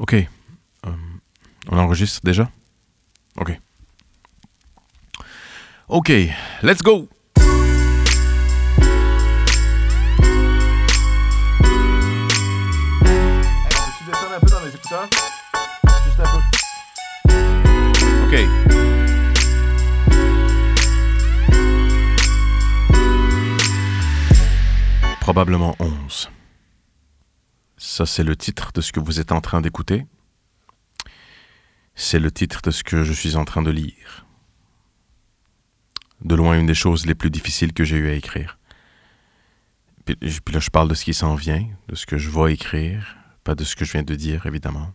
Ok. On enregistre déjà? Ok. Ok, let's go! Probablement 11. Ça, c'est le titre de ce que vous êtes en train d'écouter. C'est le titre de ce que je suis en train de lire. De loin, une des choses les plus difficiles que j'ai eu à écrire. Puis là, je parle de ce qui s'en vient, de ce que je vais écrire, pas de ce que je viens de dire, évidemment.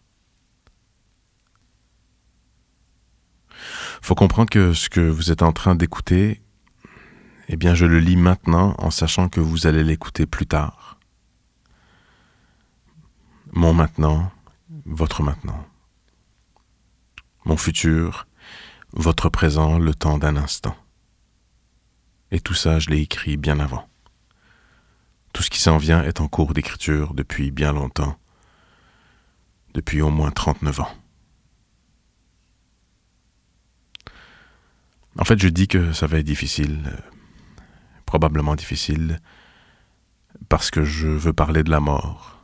Faut comprendre que ce que vous êtes en train d'écouter... Eh bien, je le lis maintenant en sachant que vous allez l'écouter plus tard. Mon maintenant, votre maintenant. Mon futur, votre présent, le temps d'un instant. Et tout ça, je l'ai écrit bien avant. Tout ce qui s'en vient est en cours d'écriture depuis bien longtemps. Depuis au moins 39 ans. En fait, je dis que ça va être difficile... probablement difficile, parce que je veux parler de la mort.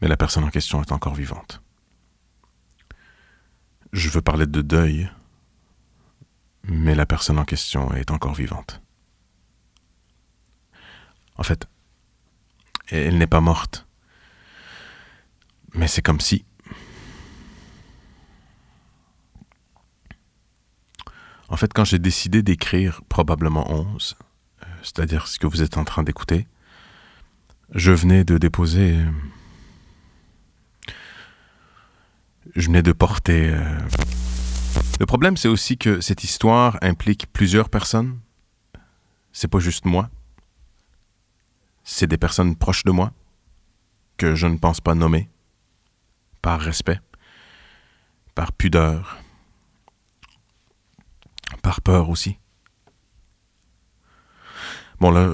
Mais la personne en question est encore vivante. Je veux parler de deuil, mais la personne en question est encore vivante. En fait, elle n'est pas morte. Mais c'est comme si... En fait, quand j'ai décidé d'écrire probablement 11, c'est-à-dire ce que vous êtes en train d'écouter, je venais de porter... Le problème, c'est aussi que cette histoire implique plusieurs personnes. C'est pas juste moi. C'est des personnes proches de moi, que je ne pense pas nommer, par respect, par pudeur... Par peur aussi. Bon là,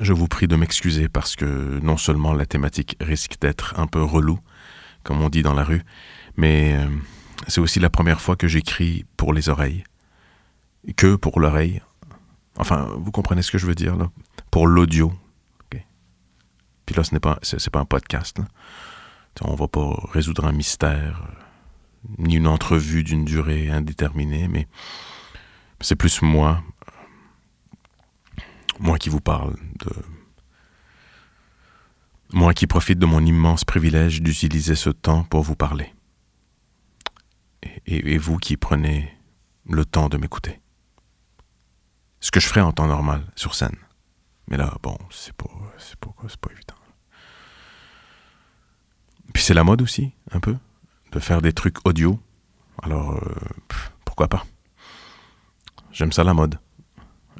je vous prie de m'excuser parce que non seulement la thématique risque d'être un peu relou, comme on dit dans la rue, mais c'est aussi la première fois que j'écris pour les oreilles. Que pour l'oreille. Enfin, vous comprenez ce que je veux dire là. Pour l'audio. Okay. Puis là, c'est pas un podcast. Là. On va pas résoudre un mystère... ni une entrevue d'une durée indéterminée, mais c'est plus moi qui vous parle, moi qui profite de mon immense privilège d'utiliser ce temps pour vous parler, et vous qui prenez le temps de m'écouter. Ce que je ferais en temps normal, sur scène. Mais là, bon, c'est pas évident. Puis c'est la mode aussi, un peu. De faire des trucs audio, alors pourquoi pas? J'aime ça la mode,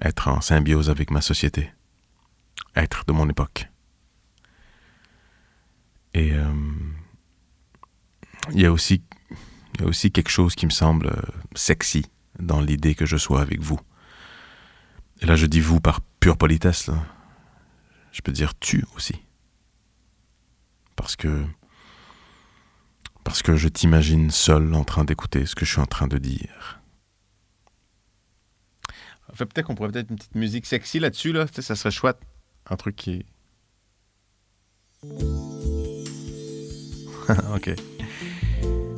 être en symbiose avec ma société, être de mon époque. Et il y a aussi quelque chose qui me semble sexy dans l'idée que je sois avec vous. Et là je dis vous par pure politesse, là. Je peux dire tu aussi, parce que je t'imagine seul en train d'écouter ce que je suis en train de dire. En fait, peut-être qu'on pourrait peut-être une petite musique sexy là-dessus, là. Ça serait chouette. Un truc qui... Ok.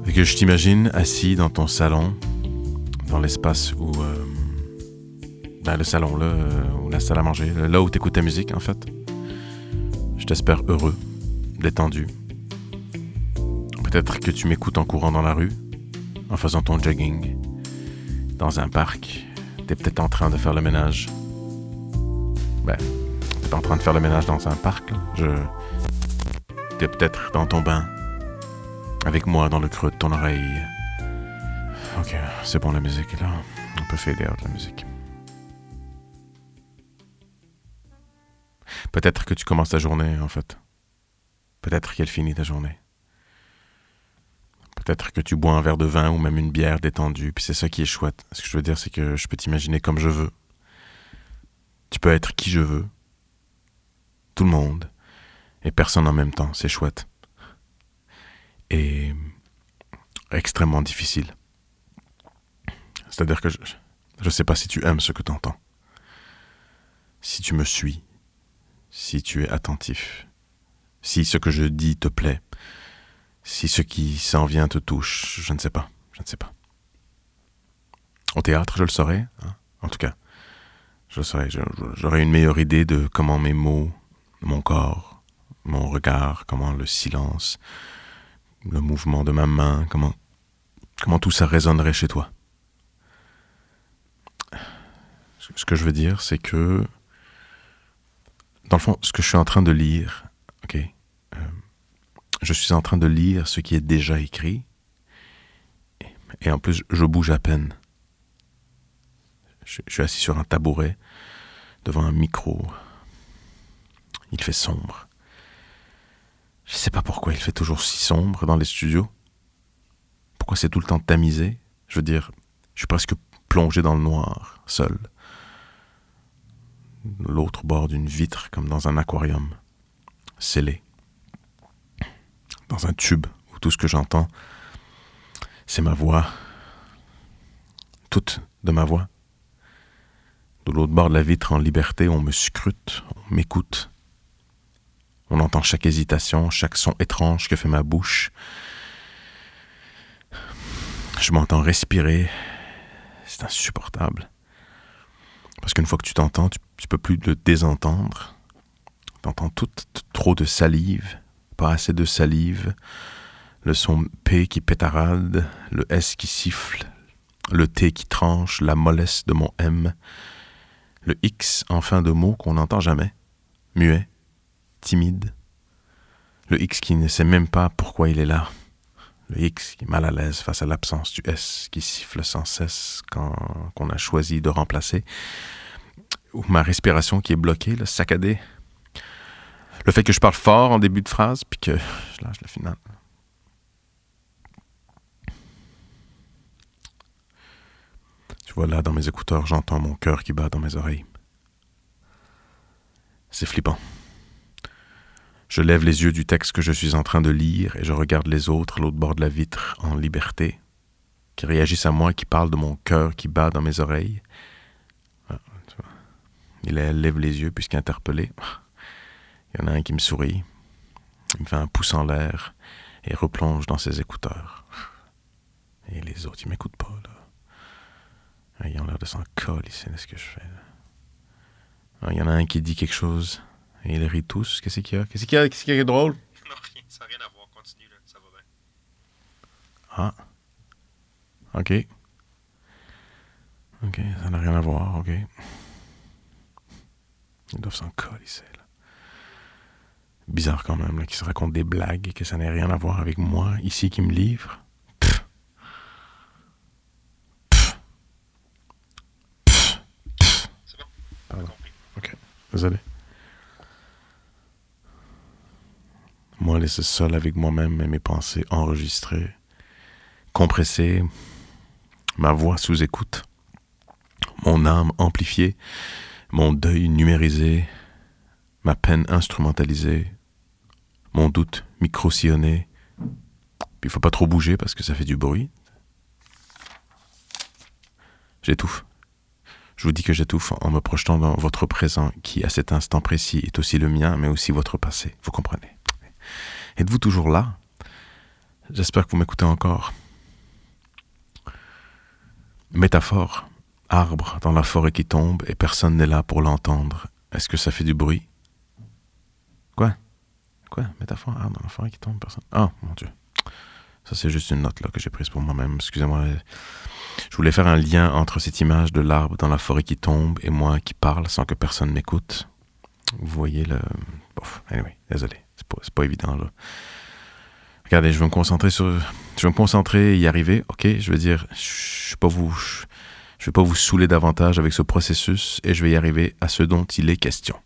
Et que je t'imagine assis dans ton salon, dans l'espace où... le salon, là, ou la salle à manger, là où t'écoutes ta musique, en fait. Je t'espère heureux, détendu. Peut-être que tu m'écoutes en courant dans la rue, en faisant ton jogging, dans un parc, t'es peut-être en train de faire le ménage. T'es en train de faire le ménage dans un parc, là. T'es peut-être dans ton bain, avec moi dans le creux de ton oreille. Ok, c'est bon la musique est là, on peut fader out la musique. Peut-être que tu commences ta journée en fait, peut-être qu'elle finit ta journée. Peut-être que tu bois un verre de vin ou même une bière détendue, puis c'est ça qui est chouette. Ce que je veux dire, c'est que je peux t'imaginer comme je veux. Tu peux être qui je veux. Tout le monde. et personne en même temps, c'est chouette. Et extrêmement difficile. C'est-à-dire que je sais pas si tu aimes ce que tu entends, si tu me suis, si tu es attentif, si ce que je dis te plaît, si ce qui s'en vient te touche, je ne sais pas. Au théâtre, je le saurais, hein? En tout cas, je le saurais, j'aurais une meilleure idée de comment mes mots, mon corps, mon regard, comment le silence, le mouvement de ma main, comment tout ça résonnerait chez toi. Ce que je veux dire, c'est que, dans le fond, ce que je suis en train de lire, je suis en train de lire ce qui est déjà écrit, et en plus, je bouge à peine. Je suis assis sur un tabouret, devant un micro. Il fait sombre. Je sais pas pourquoi il fait toujours si sombre dans les studios. Pourquoi c'est tout le temps tamisé? Je veux dire, je suis presque plongé dans le noir, seul. L'autre bord d'une vitre, comme dans un aquarium, scellé. Dans un tube, où tout ce que j'entends, c'est ma voix. Toute de ma voix. De l'autre bord de la vitre, en liberté, on me scrute, on m'écoute. On entend chaque hésitation, chaque son étrange que fait ma bouche. Je m'entends respirer. C'est insupportable. Parce qu'une fois que tu t'entends, tu peux plus le désentendre. T'entends tout trop de salive, pas assez de salive. Le son P qui pétarade, le S qui siffle, le T qui tranche, la mollesse de mon M... Le X en fin de mot qu'on n'entend jamais, muet, timide. Le X qui ne sait même pas pourquoi il est là. Le X qui est mal à l'aise face à l'absence du S qui siffle sans cesse qu'on a choisi de remplacer. Ou ma respiration qui est bloquée, là, saccadée. Le fait que je parle fort en début de phrase puis que je lâche le final. Voilà, dans mes écouteurs, j'entends mon cœur qui bat dans mes oreilles. C'est flippant. Je lève les yeux du texte que je suis en train de lire et je regarde les autres à l'autre bord de la vitre, en liberté, qui réagissent à moi, qui parlent de mon cœur qui bat dans mes oreilles. Il lève les yeux puisqu'interpellé. Il y en a un qui me sourit. Il me fait un pouce en l'air et replonge dans ses écouteurs. Et les autres, ils m'écoutent pas, là. Ils ont l'air de s'en coller, c'est ce que je fais. Alors, il y en a un qui dit quelque chose et ils rient tous. Qu'est-ce qu'il y a? Qu'est-ce qu'il y a de drôle? Non, rien. Ça n'a rien à voir. Continue, là. Ça va bien. Ah. OK. Ça n'a rien à voir. OK. Ils doivent s'en coller, là. Bizarre quand même, là, qu'ils se racontent des blagues et que ça n'a rien à voir avec moi, ici, qui me livre. Désolé. Moi, laissé seul avec moi-même et mes pensées enregistrées, compressées, ma voix sous écoute, mon âme amplifiée, mon deuil numérisé, ma peine instrumentalisée, mon doute micro-sillonné. Puis il faut pas trop bouger parce que ça fait du bruit. J'étouffe. Je vous dis que j'étouffe en me projetant dans votre présent qui, à cet instant précis, est aussi le mien, mais aussi votre passé. Vous comprenez? Êtes-vous toujours là? J'espère que vous m'écoutez encore. Métaphore. Arbre dans la forêt qui tombe et personne n'est là pour l'entendre. Est-ce que ça fait du bruit? Quoi? Métaphore. Arbre dans la forêt qui tombe, personne... Ah, oh, mon Dieu. Ça, c'est juste une note là que j'ai prise pour moi-même. Excusez-moi. Je voulais faire un lien entre cette image de l'arbre dans la forêt qui tombe et moi qui parle sans que personne m'écoute. Vous voyez le... Bon, anyway, désolé. C'est pas évident, là. Regardez, je vais me concentrer et y arriver. OK, je veux dire, je vais pas vous saouler davantage avec ce processus et je vais y arriver à ce dont il est question.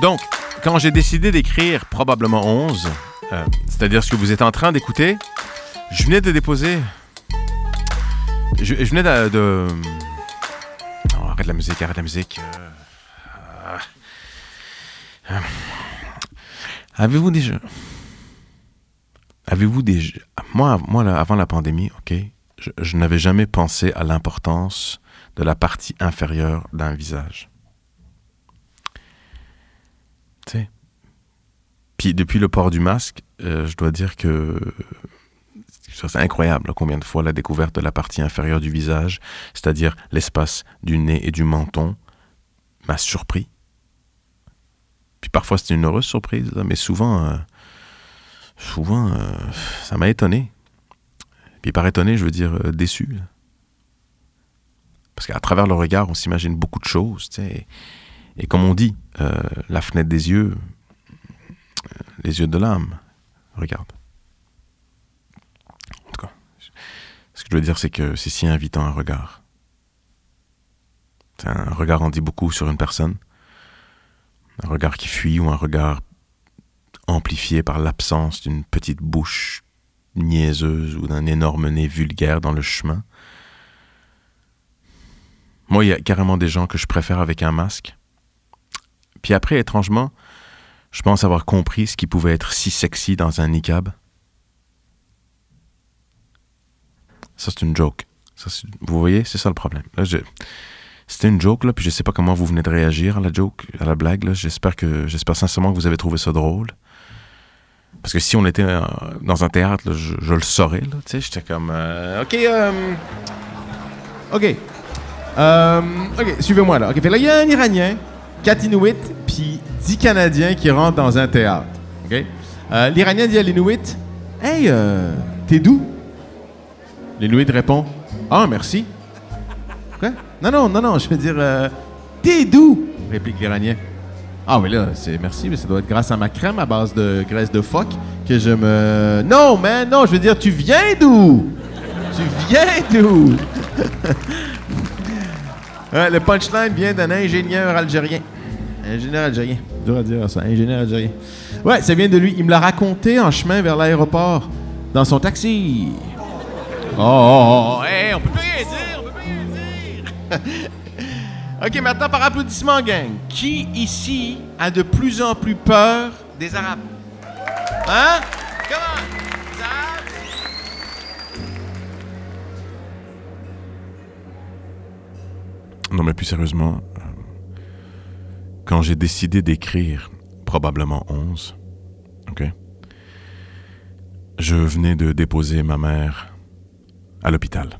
Donc, quand j'ai décidé d'écrire probablement 11... c'est-à-dire ce que vous êtes en train d'écouter, je venais de déposer... Je venais de... Oh, arrête la musique. Avez-vous déjà... Moi, avant la pandémie, OK, je n'avais jamais pensé à l'importance de la partie inférieure d'un visage. Tu sais. Puis depuis le port du masque, je dois dire que... C'est incroyable combien de fois la découverte de la partie inférieure du visage, c'est-à-dire l'espace du nez et du menton, m'a surpris. Puis parfois c'était une heureuse surprise, mais souvent, ça m'a étonné. Puis par étonné, je veux dire déçu. Parce qu'à travers le regard, on s'imagine beaucoup de choses, tu sais. Et comme on dit, la fenêtre des yeux, les yeux de l'âme, regarde. Ce que je veux dire, c'est que c'est si invitant un regard. Un regard en dit beaucoup sur une personne. Un regard qui fuit ou un regard amplifié par l'absence d'une petite bouche niaiseuse ou d'un énorme nez vulgaire dans le chemin. Moi, il y a carrément des gens que je préfère avec un masque. Puis après, étrangement, je pense avoir compris ce qui pouvait être si sexy dans un niqab. Ça, c'est une joke. Ça, c'est... Vous voyez, c'est ça le problème. Là, c'était une joke, là, puis je sais pas comment vous venez de réagir à la joke, à la blague. Là. J'espère sincèrement que vous avez trouvé ça drôle. Parce que si on était dans un théâtre, là, je le saurais. Là, tu sais, j'étais comme... OK, suivez-moi, là. OK, là, il y a un Iranien, 4 Inuits, puis 10 Canadiens qui rentrent dans un théâtre. OK? L'Iranien dit à l'Inuit, « Hey, t'es d'où? » L'Inuit répond, « Ah, merci. » Quoi? Non, je veux dire, « T'es d'où? » réplique l'Iranien. « Ah oui, là, c'est merci, mais ça doit être grâce à ma crème à base de graisse de phoque que je me... » « Non, man, non, je veux dire, tu viens d'où? Tu viens d'où? » Le punchline vient d'un ingénieur algérien. Dur à dire ça, ingénieur algérien. Ouais, ça vient de lui. Il me l'a raconté en chemin vers l'aéroport, dans son taxi. Oh, hey, on peut plus rien dire! OK, maintenant, par applaudissement, gang. Qui, ici, a de plus en plus peur des Arabes? Hein? Come on! Les Arabes! Non, mais plus sérieusement, quand j'ai décidé d'écrire probablement 11, OK, je venais de déposer ma mère... à l'hôpital.